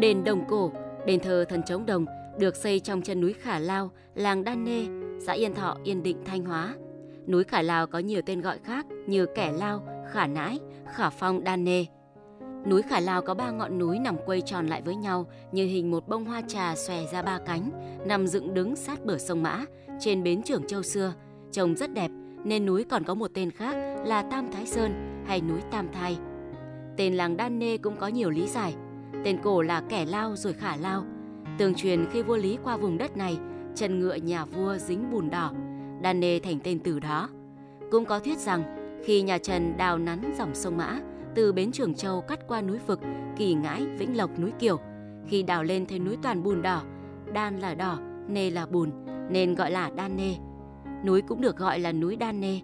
Đền Đồng Cổ, đền thờ thần trống đồng, được xây trong chân núi Khả Lao, làng Đan Nê, xã Yên Thọ, Yên Định, Thanh Hóa. Núi Khả Lao có nhiều tên gọi khác như Kẻ Lao, Khả Nãi, Khả Phong, Đan Nê. Núi Khả Lao có 3 ngọn núi nằm quây tròn lại với nhau như hình một bông hoa trà xòe ra 3 cánh, nằm dựng đứng sát bờ sông Mã, trên bến Trường Châu xưa. Trông rất đẹp nên núi còn có một tên khác là Tam Thái Sơn hay núi Tam Thái. Tên làng Đan Nê cũng có nhiều lý giải. Tên cổ là Kẻ Lao rồi Khả Lao. Tương truyền khi vua Lý qua vùng đất này, chân ngựa nhà vua dính bùn đỏ, Đan Nê thành tên từ đó. Cũng có thuyết rằng khi nhà Trần đào nắn dòng sông Mã, từ bến Trường Châu cắt qua núi Vực, Kỳ Ngãi, Vĩnh Lộc, núi Kiều, khi đào lên thấy núi toàn bùn đỏ, Đan là đỏ, Nê là bùn, nên gọi là Đan Nê. Núi cũng được gọi là núi Đan Nê.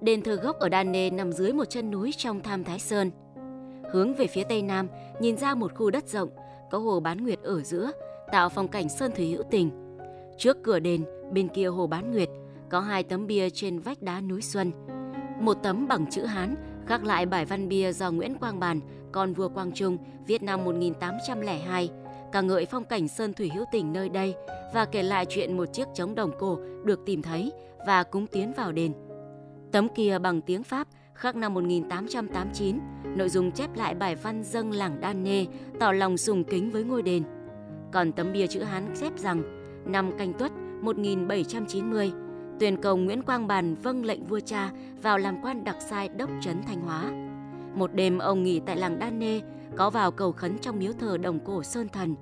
Đền thờ gốc ở Đan Nê nằm dưới một chân núi trong Tam Thái Sơn. Hướng về phía tây nam, nhìn ra một khu đất rộng, có hồ Bán Nguyệt ở giữa, tạo phong cảnh sơn thủy hữu tình. Trước cửa đền, bên kia hồ Bán Nguyệt, có 2 tấm bia trên vách đá núi Xuân. Một tấm bằng chữ Hán, khắc lại bài văn bia do Nguyễn Quang Bàn, con vua Quang Trung, viết năm 1802, ca ngợi phong cảnh sơn thủy hữu tình nơi đây và kể lại chuyện một chiếc trống đồng cổ được tìm thấy và cúng tiến vào đền. Tấm kia bằng tiếng Pháp, khắc năm 1889, nội dung chép lại bài văn dâng làng Đan Nê, tỏ lòng sùng kính với ngôi đền. Còn tấm bia chữ Hán chép rằng, năm Canh Tuất 1790, Tuyền Công Nguyễn Quang Bàn vâng lệnh vua cha vào làm quan đặc sai đốc trấn Thanh Hóa. Một đêm ông nghỉ tại làng Đan Nê, có vào cầu khấn trong miếu thờ Đồng Cổ Sơn Thần.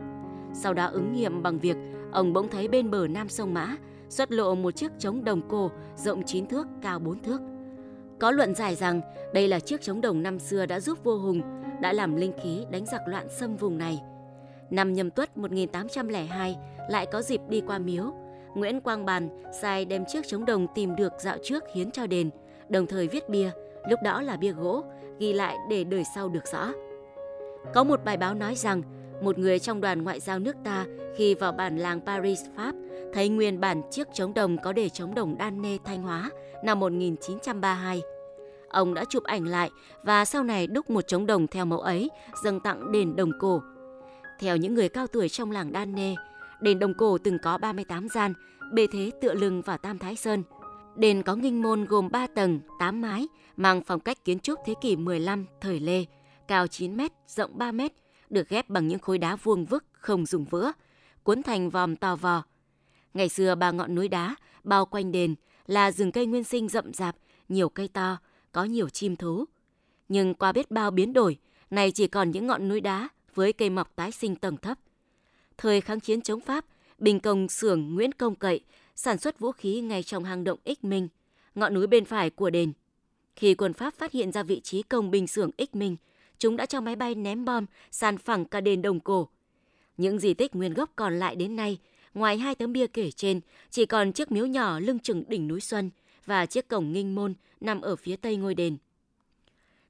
Sau đó ứng nghiệm bằng việc ông bỗng thấy bên bờ nam sông Mã xuất lộ một chiếc trống đồng cổ rộng 9 thước, cao 4 thước. Có luận giải rằng đây là chiếc trống đồng năm xưa đã giúp vua Hùng, đã làm linh khí đánh giặc loạn xâm vùng này. Năm Nhâm Tuất 1802 lại có dịp đi qua miếu, Nguyễn Quang Bàn sai đem chiếc trống đồng tìm được dạo trước hiến cho đền, đồng thời viết bia, lúc đó là bia gỗ, ghi lại để đời sau được rõ. Có một bài báo nói rằng, một người trong đoàn ngoại giao nước ta khi vào bản làng Paris, Pháp, thấy nguyên bản chiếc trống đồng có đề trống đồng Đan Nê, Thanh Hóa năm 1932. Ông đã chụp ảnh lại và sau này đúc một trống đồng theo mẫu ấy, dâng tặng đền Đồng Cổ. Theo những người cao tuổi trong làng Đan Nê, đền Đồng Cổ từng có 38 gian, bề thế tựa lưng vào Tam Thái Sơn. Đền có nghinh môn gồm 3 tầng, 8 mái, mang phong cách kiến trúc thế kỷ 15 thời Lê, cao 9m, rộng 3m, được ghép bằng những khối đá vuông vức không dùng vữa, cuốn thành vòm tò vò. Ngày xưa 3 ngọn núi đá bao quanh đền là rừng cây nguyên sinh rậm rạp, nhiều cây to, có nhiều chim thú. Nhưng qua biết bao biến đổi, nay chỉ còn những ngọn núi đá với cây mọc tái sinh tầng thấp. Thời kháng chiến chống Pháp, Bình Công xưởng Nguyễn Công Cậy sản xuất vũ khí ngay trong hang động Ích Minh, ngọn núi bên phải của đền. Khi quân Pháp phát hiện ra vị trí công binh xưởng Ích Minh, chúng đã cho máy bay ném bom san phẳng cả đền Đồng Cổ. Những di tích nguyên gốc còn lại đến nay, ngoài 2 tấm bia kể trên, chỉ còn chiếc miếu nhỏ lưng chừng đỉnh núi Xuân và chiếc cổng nghinh môn nằm ở phía tây ngôi đền.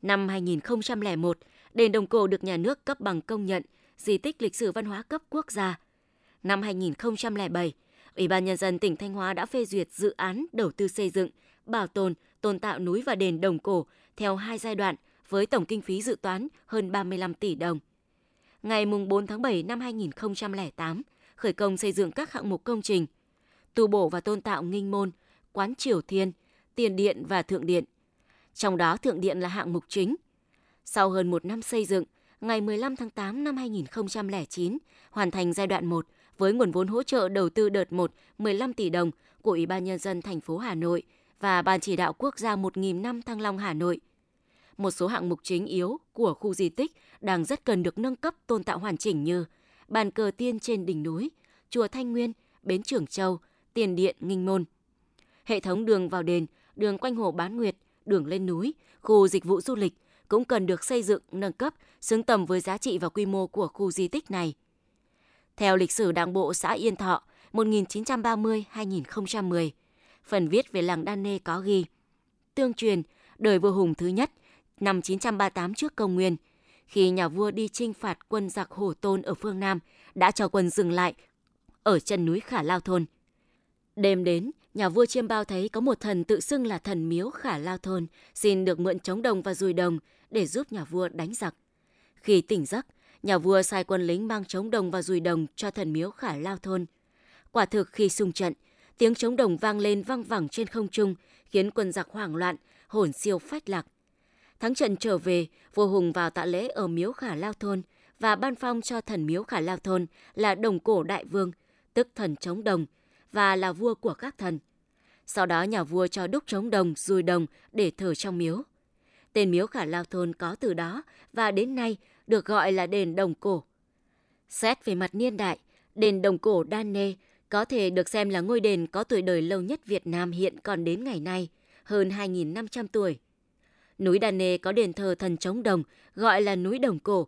Năm 2001, đền Đồng Cổ được nhà nước cấp bằng công nhận di tích lịch sử văn hóa cấp quốc gia. Năm 2007, Ủy ban Nhân dân tỉnh Thanh Hóa đã phê duyệt dự án đầu tư xây dựng, bảo tồn, tôn tạo núi và đền Đồng Cổ theo 2 giai đoạn với tổng kinh phí dự toán hơn 35 tỷ đồng. Ngày 4 tháng 7 năm 2008, khởi công xây dựng các hạng mục công trình, tu bổ và tôn tạo nghinh môn, quán triều thiên, tiền điện và thượng điện. Trong đó thượng điện là hạng mục chính. Sau hơn 1 năm xây dựng, ngày 15 tháng 8 năm 2009, hoàn thành giai đoạn 1 với nguồn vốn hỗ trợ đầu tư đợt 1 15 tỷ đồng của Ủy ban Nhân dân thành phố Hà Nội và Ban Chỉ đạo Quốc gia 1000 năm Thăng Long Hà Nội. Một số hạng mục chính yếu của khu di tích đang rất cần được nâng cấp tôn tạo hoàn chỉnh như bàn cờ tiên trên đỉnh núi, chùa Thanh Nguyên, bến Trường Châu, tiền điện nghinh môn. Hệ thống đường vào đền, đường quanh hồ Bán Nguyệt, đường lên núi, khu dịch vụ du lịch cũng cần được xây dựng, nâng cấp, xứng tầm với giá trị và quy mô của khu di tích này. Theo lịch sử Đảng bộ xã Yên Thọ 1930-2010, phần viết về làng Đan Nê có ghi: tương truyền, đời vua Hùng thứ nhất, năm 938 trước công nguyên, khi nhà vua đi chinh phạt quân giặc Hổ Tôn ở phương Nam, đã cho quân dừng lại ở chân núi Khả Lao Thôn. Đêm đến, nhà vua chiêm bao thấy có một thần tự xưng là thần miếu Khả Lao Thôn, xin được mượn trống đồng và dùi đồng để giúp nhà vua đánh giặc. Khi tỉnh giấc, nhà vua sai quân lính mang trống đồng và dùi đồng cho thần miếu Khả Lao thôn. Quả thực khi xung trận, tiếng trống đồng vang lên văng vẳng trên không trung, khiến quân giặc hoảng loạn, hồn siêu phách lạc. Thắng trận trở về, vua Hùng vào tạ lễ ở miếu Khả Lao thôn và ban phong cho thần miếu Khả Lao thôn là Đồng Cổ Đại Vương, tức thần trống đồng, và là vua của các thần. Sau đó nhà vua cho đúc trống đồng, dùi đồng để thờ trong miếu. Tên miếu Khả Lao thôn có từ đó và đến nay được gọi là đền Đồng Cổ. Xét về mặt niên đại, đền Đồng Cổ Đan Nê có thể được xem là ngôi đền có tuổi đời lâu nhất Việt Nam hiện còn đến ngày nay, hơn 2.500 tuổi. Núi Đan Nê có đền thờ thần trống đồng, gọi là núi Đồng Cổ.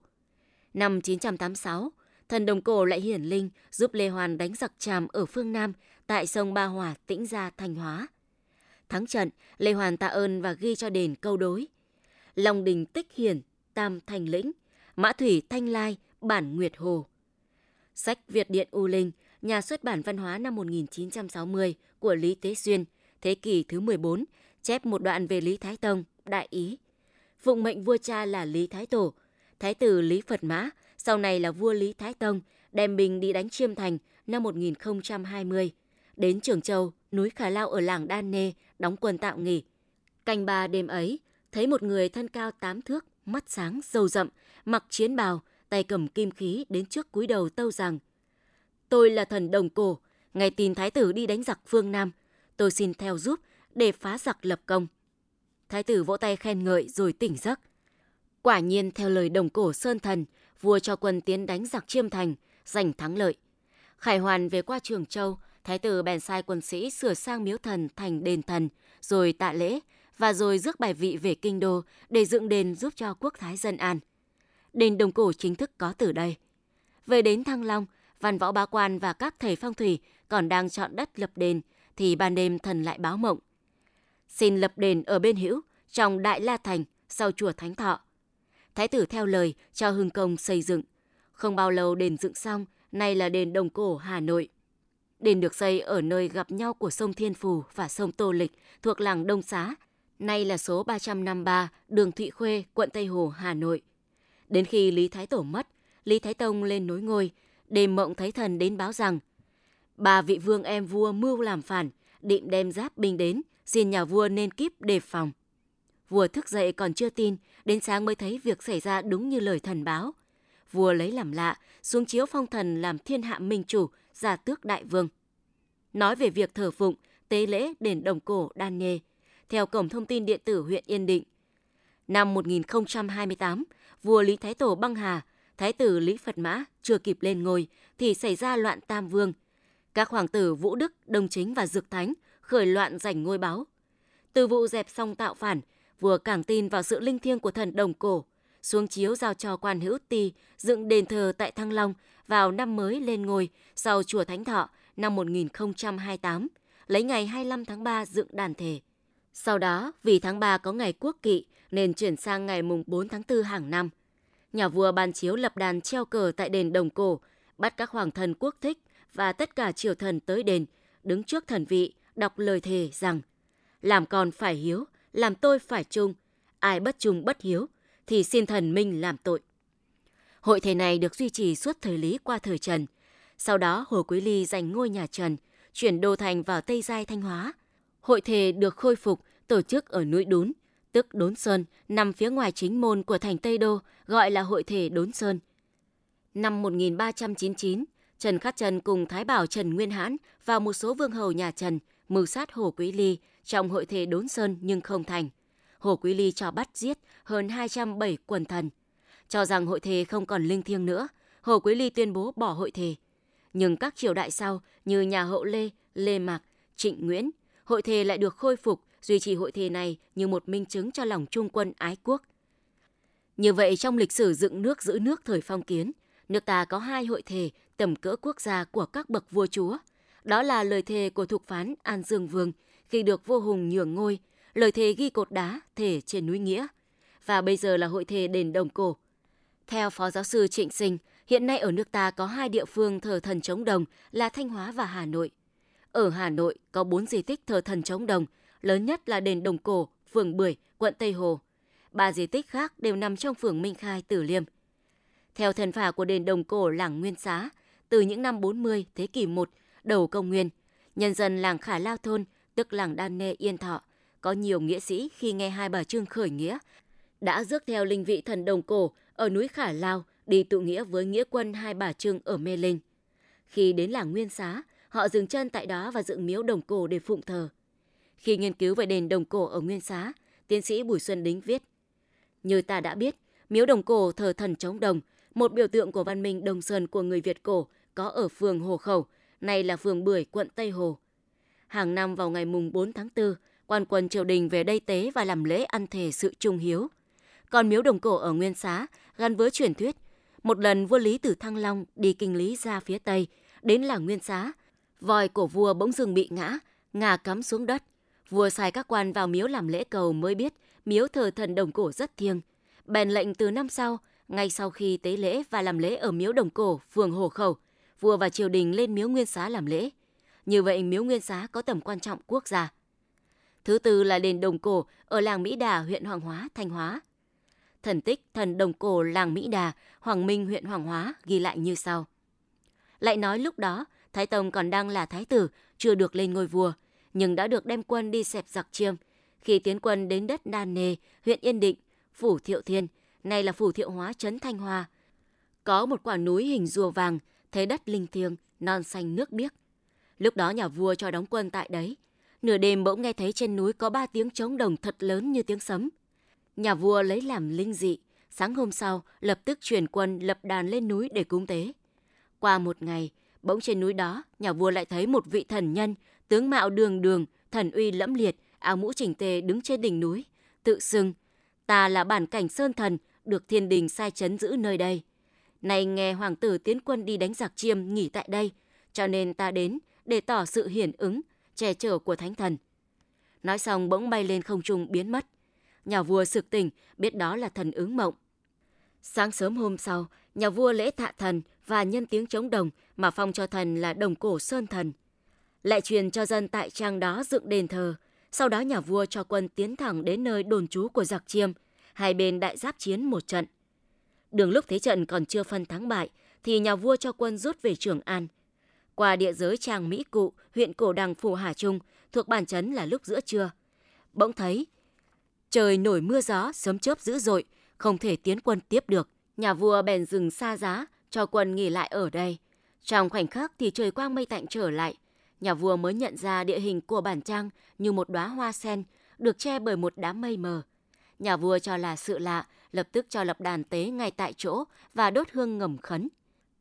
Năm 986, thần Đồng Cổ lại hiển linh giúp Lê Hoàn đánh giặc Tràm ở phương Nam tại sông Ba Hòa, Tĩnh Gia, Thanh Hóa. Thắng trận, Lê Hoàn tạ ơn và ghi cho đền câu đối: Long đình tích hiển, tam thành lĩnh, mã thủy thanh lai, bản nguyệt hồ. Sách Việt điện u linh, nhà xuất bản văn hóa năm 1960 của Lý Tế Xuyên, thế kỷ thứ 14, chép một đoạn về Lý Thái Tông, đại ý. Phụng mệnh vua cha là Lý Thái Tổ, thái tử Lý Phật Mã, sau này là vua Lý Thái Tông, đem binh đi đánh Chiêm Thành năm 1020, đến Trường Châu, núi Khả Lao ở làng Đan Nê, đóng quân tạm nghỉ. Canh ba đêm ấy, thấy một người thân cao 8 thước, mắt sáng, râu rậm, mặc chiến bào, tay cầm kim khí đến trước cúi đầu tâu rằng: Tôi là thần Đồng Cổ, ngày tin thái tử đi đánh giặc phương Nam, tôi xin theo giúp để phá giặc lập công. Thái tử vỗ tay khen ngợi rồi tỉnh giấc. Quả nhiên theo lời Đồng Cổ Sơn Thần, vua cho quân tiến đánh giặc Chiêm Thành, giành thắng lợi. Khải hoàn về qua Trường Châu, thái tử bèn sai quân sĩ sửa sang miếu thần thành đền thần, rồi tạ lễ và rồi rước bài vị về kinh đô để dựng đền giúp cho quốc thái dân an. Đền Đồng Cổ chính thức có từ đây. Về đến Thăng Long, văn võ bá quan và các thầy phong thủy còn đang chọn đất lập đền thì ban đêm thần lại báo mộng: Xin lập đền ở bên hữu, trong Đại La Thành, sau chùa Thánh Thọ. Thái tử theo lời cho hưng công xây dựng. Không bao lâu đền dựng xong, nay là đền Đồng Cổ Hà Nội. Đền được xây ở nơi gặp nhau của sông Thiên Phù và sông Tô Lịch thuộc làng Đông Xá, nay là số 353 đường Thụy Khuê, quận Tây Hồ, Hà Nội. Đến khi Lý Thái Tổ mất, Lý Thái Tông lên nối ngôi, đêm mộng thấy thần đến báo rằng: Bà vị vương em vua mưu làm phản, định đem giáp binh đến, xin nhà vua nên kíp đề phòng. Vua thức dậy còn chưa tin, đến sáng mới thấy việc xảy ra đúng như lời thần báo. Vua lấy làm lạ, xuống chiếu phong thần làm thiên hạ minh chủ, giả tước đại vương. Nói về việc thờ phụng, tế lễ đền Đồng Cổ Đan Nê, theo cổng thông tin điện tử huyện Yên Định. Năm 1028, vua Lý Thái Tổ băng hà, thái tử Lý Phật Mã chưa kịp lên ngôi thì xảy ra loạn Tam Vương. Các hoàng tử Vũ Đức, Đông Chính và Dực Thánh khởi loạn giành ngôi báu. Từ vụ dẹp xong tạo phản, vua càng tin vào sự linh thiêng của thần Đồng Cổ, xuống chiếu giao cho quan hữu Ti dựng đền thờ tại Thăng Long, vào năm mới lên ngôi sau chùa Thánh Thọ năm 1028, lấy ngày 25 tháng 3 dựng đàn thề. Sau đó, vì tháng 3 có ngày quốc kỵ nên chuyển sang ngày mùng 4 tháng 4 hàng năm. Nhà vua ban chiếu lập đàn treo cờ tại đền Đồng Cổ, bắt các hoàng thần quốc thích và tất cả triều thần tới đền, đứng trước thần vị, đọc lời thề rằng: Làm con phải hiếu, làm tôi phải trung, ai bất trung bất hiếu thì xin thần minh làm tội. Hội thề này được duy trì suốt thời Lý qua thời Trần. Sau đó Hồ Quý Ly giành ngôi nhà Trần, chuyển đô thành vào Tây Giai Thanh Hóa. Hội thề được khôi phục, tổ chức ở núi Đún, tức Đốn Sơn, nằm phía ngoài chính môn của thành Tây Đô, gọi là hội thề Đốn Sơn. Năm 1399, Trần Khát Trân cùng Thái Bảo Trần Nguyên Hãn và một số vương hầu nhà Trần mưu sát Hồ Quý Ly trong hội thề Đốn Sơn nhưng không thành. Hồ Quý Ly cho bắt giết hơn 207 quần thần. Cho rằng hội thề không còn linh thiêng nữa, Hồ Quý Ly tuyên bố bỏ hội thề. Nhưng các triều đại sau như nhà Hậu Lê, Lê Mạc, Trịnh Nguyễn, hội thề lại được khôi phục, duy trì hội thề này như một minh chứng cho lòng trung quân ái quốc. Như vậy, trong lịch sử dựng nước giữ nước thời phong kiến, nước ta có hai hội thề tầm cỡ quốc gia của các bậc vua chúa. Đó là lời thề của thục phán An Dương Vương khi được vua Hùng nhường ngôi, lời thề ghi cột đá, thề trên núi Nghĩa, và bây giờ là hội thề đền Đồng Cổ. Theo Phó Giáo sư Trịnh Sinh, hiện nay ở nước ta có hai địa phương thờ thần trống đồng là Thanh Hóa và Hà Nội. Ở Hà Nội có 4 di tích thờ thần trống đồng, lớn nhất là đền Đồng Cổ, phường Bưởi, quận Tây Hồ. 3 di tích khác đều nằm trong phường Minh Khai, Từ Liêm. Theo thần phả của đền Đồng Cổ làng Nguyên Xá, từ những năm 40 thế kỷ 1 đầu công nguyên, nhân dân làng Khả Lao thôn, tức làng Đan Nê Yên Thọ, có nhiều nghĩa sĩ khi nghe Hai Bà Trương khởi nghĩa đã rước theo linh vị thần Đồng Cổ ở núi Khả Lao đi tụ nghĩa với nghĩa quân Hai Bà Trương ở Mê Linh. Khi đến làng Nguyên Xá, họ dừng chân tại đó và dựng miếu Đồng Cổ để phụng thờ. Khi nghiên cứu về đền Đồng Cổ ở Nguyên Xá, tiến sĩ Bùi Xuân Đính viết: Như ta đã biết, miếu Đồng Cổ thờ thần Trống Đồng, một biểu tượng của văn minh Đồng Sơn của người Việt cổ, có ở phường Hồ Khẩu, nay là phường Bưởi, quận Tây Hồ. Hàng năm vào ngày mùng 4 tháng 4, quan quân triều đình về đây tế và làm lễ ăn thề sự trung hiếu. Còn miếu Đồng Cổ ở Nguyên Xá gắn với truyền thuyết, một lần vua Lý từ Thăng Long đi kinh lý ra phía Tây, đến làng Nguyên Xá, vòi của vua bỗng dưng bị ngã cắm xuống đất. Vua sai các quan vào miếu làm lễ cầu mới biết miếu thờ thần Đồng Cổ rất thiêng. Bèn lệnh từ năm sau, ngay sau khi tế lễ và làm lễ ở miếu Đồng Cổ, phường Hồ Khẩu, vua và triều đình lên miếu Nguyên Xá làm lễ. Như vậy miếu Nguyên Xá có tầm quan trọng quốc gia. Thứ tư là đền Đồng Cổ ở làng Mỹ Đà, huyện Hoàng Hóa, Thanh Hóa. Thần tích thần Đồng Cổ làng Mỹ Đà, Hoàng Minh, huyện Hoàng Hóa ghi lại như sau. Lại nói lúc đó, Thái Tông còn đang là thái tử, chưa được lên ngôi vua, nhưng đã được đem quân đi xẹp giặc Chiêm. Khi tiến quân đến đất Đan Nê, huyện Yên Định, phủ Thiệu Thiên, nay là phủ Thiệu Hóa, trấn Thanh Hoa, có một quả núi hình rùa vàng, thế đất linh thiêng, non xanh nước biếc. Lúc đó nhà vua cho đóng quân tại đấy. Nửa đêm bỗng nghe thấy trên núi có 3 tiếng trống đồng thật lớn như tiếng sấm. Nhà vua lấy làm linh dị, sáng hôm sau lập tức chuyển quân lập đàn lên núi để cúng tế. Qua một ngày, bỗng trên núi đó, nhà vua lại thấy một vị thần nhân, tướng mạo đường đường, thần uy lẫm liệt, áo mũ chỉnh tề đứng trên đỉnh núi, tự xưng: Ta là bản cảnh Sơn Thần, được thiên đình sai trấn giữ nơi đây. Nay nghe hoàng tử tiến quân đi đánh giặc Chiêm nghỉ tại đây, cho nên ta đến để tỏ sự hiển ứng, che chở của thánh thần. Nói xong bỗng bay lên không trung biến mất. Nhà vua sực tỉnh, biết đó là thần ứng mộng. Sáng sớm hôm sau, nhà vua lễ tạ thần và nhân tiếng trống đồng mà phong cho thần là Đồng Cổ Sơn Thần. Lại truyền cho dân tại trang đó dựng đền thờ. Sau đó nhà vua cho quân tiến thẳng đến nơi đồn trú của giặc Chiêm. Hai bên đại giáp chiến một trận. Đường lúc thế trận còn chưa phân thắng bại, thì nhà vua cho quân rút về Trường An. Qua địa giới trang Mỹ Cụ, huyện Cổ Đằng, phủ Hà Trung, thuộc bản trấn là lúc giữa trưa. Bỗng thấy trời nổi mưa gió, sấm chớp dữ dội, không thể tiến quân tiếp được. Nhà vua bèn dừng xa giá, cho quân nghỉ lại ở đây. Trong khoảnh khắc thì trời quang mây tạnh trở lại. Nhà vua mới nhận ra địa hình của bản trang như một đóa hoa sen, được che bởi một đám mây mờ. Nhà vua cho là sự lạ, lập tức cho lập đàn tế ngay tại chỗ và đốt hương ngầm khấn.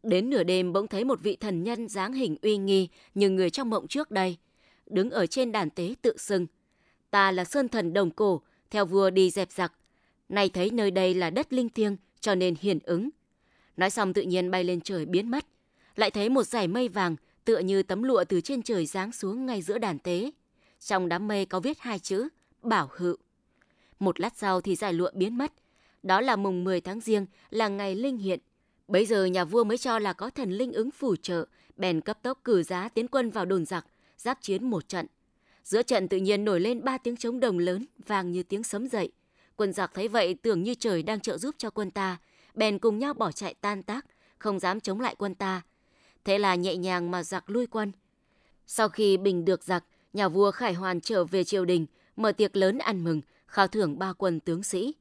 Đến nửa đêm bỗng thấy một vị thần nhân dáng hình uy nghi như người trong mộng trước đây, đứng ở trên đàn tế tự xưng: Ta là Sơn Thần Đồng Cổ, theo vua đi dẹp giặc. Nay thấy nơi đây là đất linh thiêng, cho nên hiển ứng. Nói xong tự nhiên bay lên trời biến mất. Lại thấy một dải mây vàng tựa như tấm lụa từ trên trời giáng xuống ngay giữa đàn tế. Trong đám mây có viết hai chữ: Bảo Hự. Một lát sau thì dải lụa biến mất. Đó là mùng 10 tháng Giêng, là ngày linh hiện. Bấy giờ nhà vua mới cho là có thần linh ứng phù trợ, bèn cấp tốc cử giá tiến quân vào đồn giặc, giáp chiến một trận. Giữa trận tự nhiên nổi lên 3 tiếng trống đồng lớn, vàng như tiếng sấm dậy. Quân giặc thấy vậy tưởng như trời đang trợ giúp cho quân ta, bèn cùng nhau bỏ chạy tan tác, không dám chống lại quân ta. Thế là nhẹ nhàng mà giặc lui quân. Sau khi bình được giặc, nhà vua khải hoàn trở về triều đình, mở tiệc lớn ăn mừng, khao thưởng 3 quân tướng sĩ.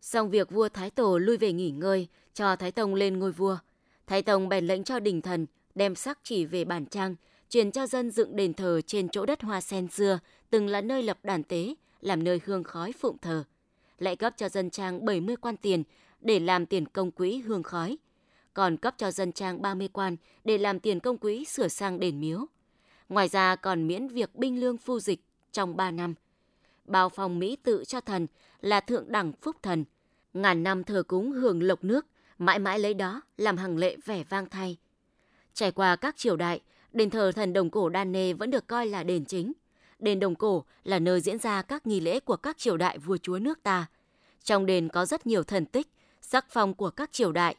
Xong việc vua Thái Tổ lui về nghỉ ngơi, cho Thái Tông lên ngôi vua. Thái Tông bèn lệnh cho đình thần đem sắc chỉ về bản trang, truyền cho dân dựng đền thờ trên chỗ đất hoa sen xưa, từng là nơi lập đàn tế, làm nơi hương khói phụng thờ. Lại cấp cho dân trang 70 quan tiền để làm tiền công quỹ hương khói, còn cấp cho dân trang 30 quan để làm tiền công quỹ sửa sang đền miếu. Ngoài ra còn miễn việc binh lương phu dịch trong 3 năm. Bao phong mỹ tự cho thần là thượng đẳng phúc thần, ngàn năm thờ cúng hưởng lộc nước, mãi mãi lấy đó làm hằng lệ vẻ vang thay. Trải qua các triều đại, đền thờ thần Đồng Cổ Đan Nê vẫn được coi là đền chính. Đền Đồng Cổ là nơi diễn ra các nghi lễ của các triều đại vua chúa nước ta. Trong đền có rất nhiều thần tích, sắc phong của các triều đại.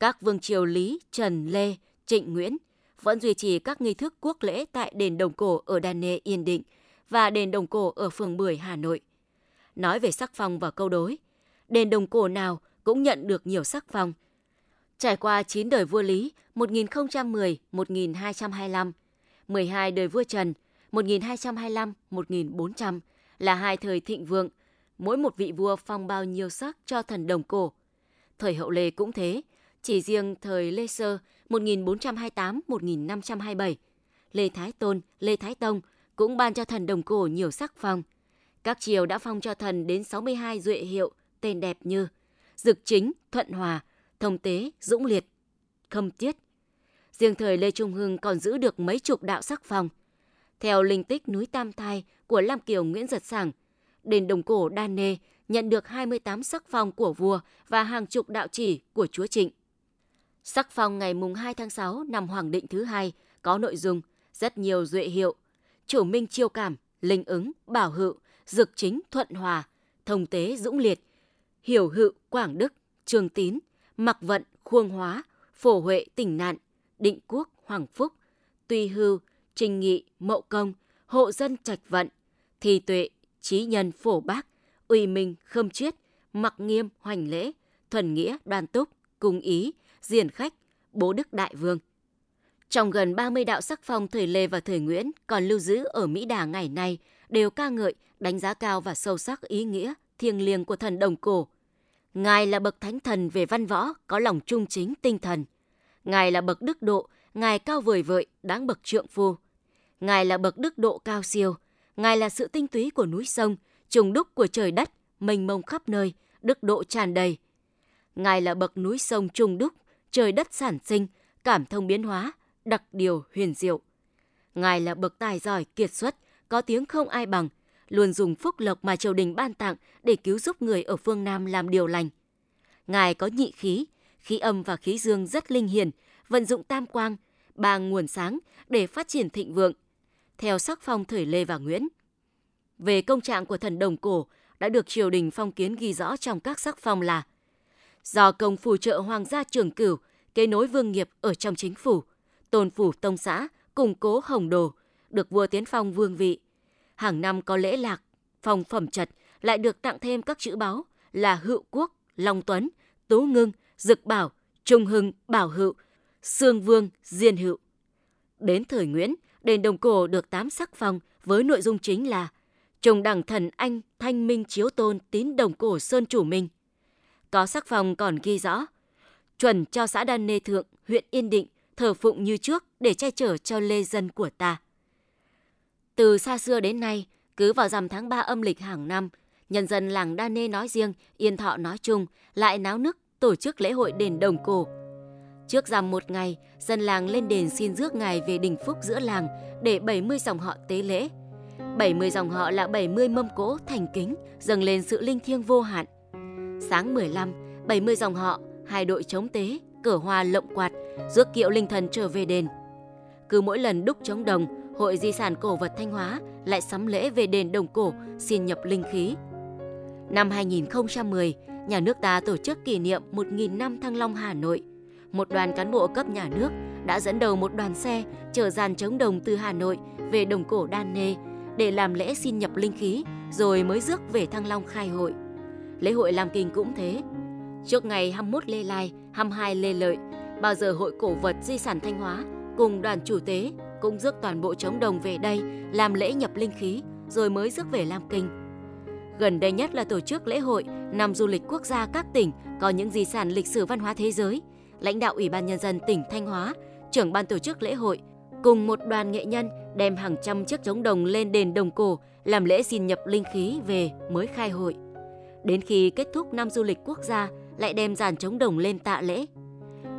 Các vương triều Lý, Trần, Lê, Trịnh, Nguyễn vẫn duy trì các nghi thức quốc lễ tại đền Đồng Cổ ở Đan Nê, Yên Định và đền Đồng Cổ ở phường Bưởi, Hà Nội. Nói về sắc phong và câu đối, đền Đồng Cổ nào cũng nhận được nhiều sắc phong. Trải qua 9 đời vua Lý 1010-1225, 12 đời vua Trần 1225-1400 là hai thời thịnh vượng, mỗi một vị vua phong bao nhiêu sắc cho thần Đồng Cổ. Thời hậu Lê cũng thế, chỉ riêng thời Lê Sơ 1428-1527, Lê Thái Tôn, Lê Thái Tông cũng ban cho thần Đồng Cổ nhiều sắc phong. Các triều đã phong cho thần đến 62 duệ hiệu tên đẹp như Dực Chính, Thuận Hòa, Thông Tế, Dũng Liệt, Khâm Tiết. Riêng thời Lê Trung Hưng còn giữ được mấy chục đạo sắc phong. Theo linh tích núi Tam Thai của Lam Kiều Nguyễn Giật Sảng, đền Đồng Cổ Đan Nê nhận được 28 sắc phong của vua và hàng chục đạo chỉ của chúa Trịnh. Sắc phong ngày mùng 2 tháng 6 năm Hoàng Định thứ hai có nội dung rất nhiều duệ hiệu: Chủ Minh Chiêu Cảm, Linh Ứng, Bảo Hự, Dực Chính, Thuận Hòa, Thông Tế, Dũng Liệt, Hiểu Hự, Quảng Đức, Trường Tín, Mặc Vận, Khuông Hóa, Phổ Huệ, Tỉnh Nạn, Định Quốc, Hoàng Phúc, Tuy Hưu, Trình Nghị, Mậu Công, Hộ Dân, Trạch Vận, Thì Tuệ, Trí Nhân, Phổ Bác, Uy Minh, Khâm Chiết, Mặc Nghiêm, Hoành Lễ, Thuần Nghĩa, Đoàn Túc, Cung Ý, Diền Khách, Bố Đức Đại Vương. Trong gần 30 đạo sắc phong thời Lê và thời Nguyễn còn lưu giữ ở Mỹ Đà ngày nay đều ca ngợi, đánh giá cao và sâu sắc ý nghĩa thiêng liêng của thần Đồng Cổ. Ngài là bậc thánh thần về văn võ, có lòng trung chính tinh thần. Ngài là bậc đức độ, Ngài cao vời vợi, đáng bậc trượng phu. Ngài là bậc đức độ cao siêu, Ngài là sự tinh túy của núi sông, trùng đúc của trời đất, mênh mông khắp nơi, đức độ tràn đầy. Ngài là bậc núi sông trùng đúc, trời đất sản sinh, cảm thông biến hóa, đặc điều huyền diệu. Ngài là bậc tài giỏi kiệt xuất, có tiếng không ai bằng, luôn dùng phúc lộc mà triều đình ban tặng để cứu giúp người ở phương Nam làm điều lành. Ngài có nhị khí, khí âm và khí dương rất linh hiển, vận dụng tam quang, ba nguồn sáng để phát triển thịnh vượng, theo sắc phong thời Lê và Nguyễn. Về công trạng của thần Đồng Cổ đã được triều đình phong kiến ghi rõ trong các sắc phong là: do công phù trợ hoàng gia trường cửu, kế nối vương nghiệp ở trong chính phủ, tôn phủ tông xã, củng cố hồng đồ, được vua tiến phong vương vị. Hàng năm có lễ lạc, phong phẩm trật, lại được tặng thêm các chữ báu là Hữu Quốc, Long Tuấn, Tú Ngưng, Dực Bảo, Trung Hưng, Bảo Hữu, Sương Vương, Diên Hữu. Đến thời Nguyễn, đền Đồng Cổ được 8 sắc phong với nội dung chính là Trùng Đẳng Thần Anh, Thanh Minh Chiếu Tôn, Tín Đồng Cổ Sơn Chủ Minh. Có sắc phong còn ghi rõ chuẩn cho xã Đan Nê Thượng, huyện Yên Định, thờ phụng như trước để che chở cho lê dân của ta. Từ xa xưa đến nay, cứ vào rằm tháng 3 âm lịch hàng năm, nhân dân làng Đan Nê nói riêng, Yên Thọ nói chung lại náo nức tổ chức lễ hội đền Đồng Cổ. Trước rằm một ngày, dân làng lên đền xin rước ngài về đình phúc giữa làng để 70 dòng họ tế lễ. 70 dòng họ là 70 mâm cỗ thành kính dâng lên sự linh thiêng vô hạn. Sáng 15, 70 dòng họ, hai đội chống tế, cờ hoa lộng quạt, rước kiệu linh thần trở về đền. Cứ mỗi lần đúc trống đồng, Hội Di sản Cổ vật Thanh Hóa lại sắm lễ về đền Đồng Cổ xin nhập linh khí. Năm 2010, nhà nước ta tổ chức kỷ niệm 1.000 năm Thăng Long Hà Nội. Một đoàn cán bộ cấp nhà nước đã dẫn đầu một đoàn xe chở dàn trống đồng từ Hà Nội về Đồng Cổ Đan Nê để làm lễ xin nhập linh khí rồi mới rước về Thăng Long khai hội. Lễ hội Lam Kinh cũng thế. Trước ngày 21 Lê Lai, 22 Lê Lợi, bao giờ Hội Cổ vật Di sản Thanh Hóa cùng đoàn chủ tế cũng rước toàn bộ trống đồng về đây làm lễ nhập linh khí rồi mới rước về Lam Kinh. Gần đây nhất là tổ chức lễ hội năm du lịch quốc gia các tỉnh có những di sản lịch sử văn hóa thế giới. Lãnh đạo Ủy ban Nhân dân tỉnh Thanh Hóa, trưởng ban tổ chức lễ hội cùng một đoàn nghệ nhân đem hàng trăm chiếc trống đồng lên đền Đồng Cổ làm lễ xin nhập linh khí về mới khai hội. Đến khi kết thúc năm du lịch quốc gia lại đem dàn trống đồng lên tạ lễ.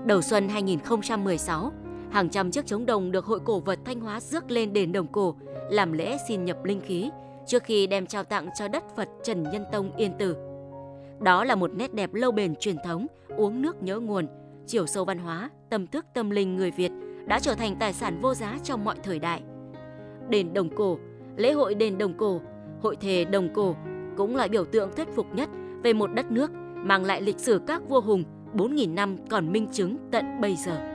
Đầu xuân 2016, hàng trăm chiếc trống đồng được Hội Cổ vật Thanh Hóa rước lên đền Đồng Cổ làm lễ xin nhập linh khí trước khi đem trao tặng cho đất Phật Trần Nhân Tông Yên Tử. Đó là một nét đẹp lâu bền truyền thống, uống nước nhớ nguồn, chiều sâu văn hóa, tâm thức tâm linh người Việt đã trở thành tài sản vô giá trong mọi thời đại. Đền Đồng Cổ, lễ hội đền Đồng Cổ, hội thề Đồng Cổ cũng là biểu tượng thuyết phục nhất về một đất nước mang lại lịch sử các vua hùng 4.000 năm còn minh chứng tận bây giờ.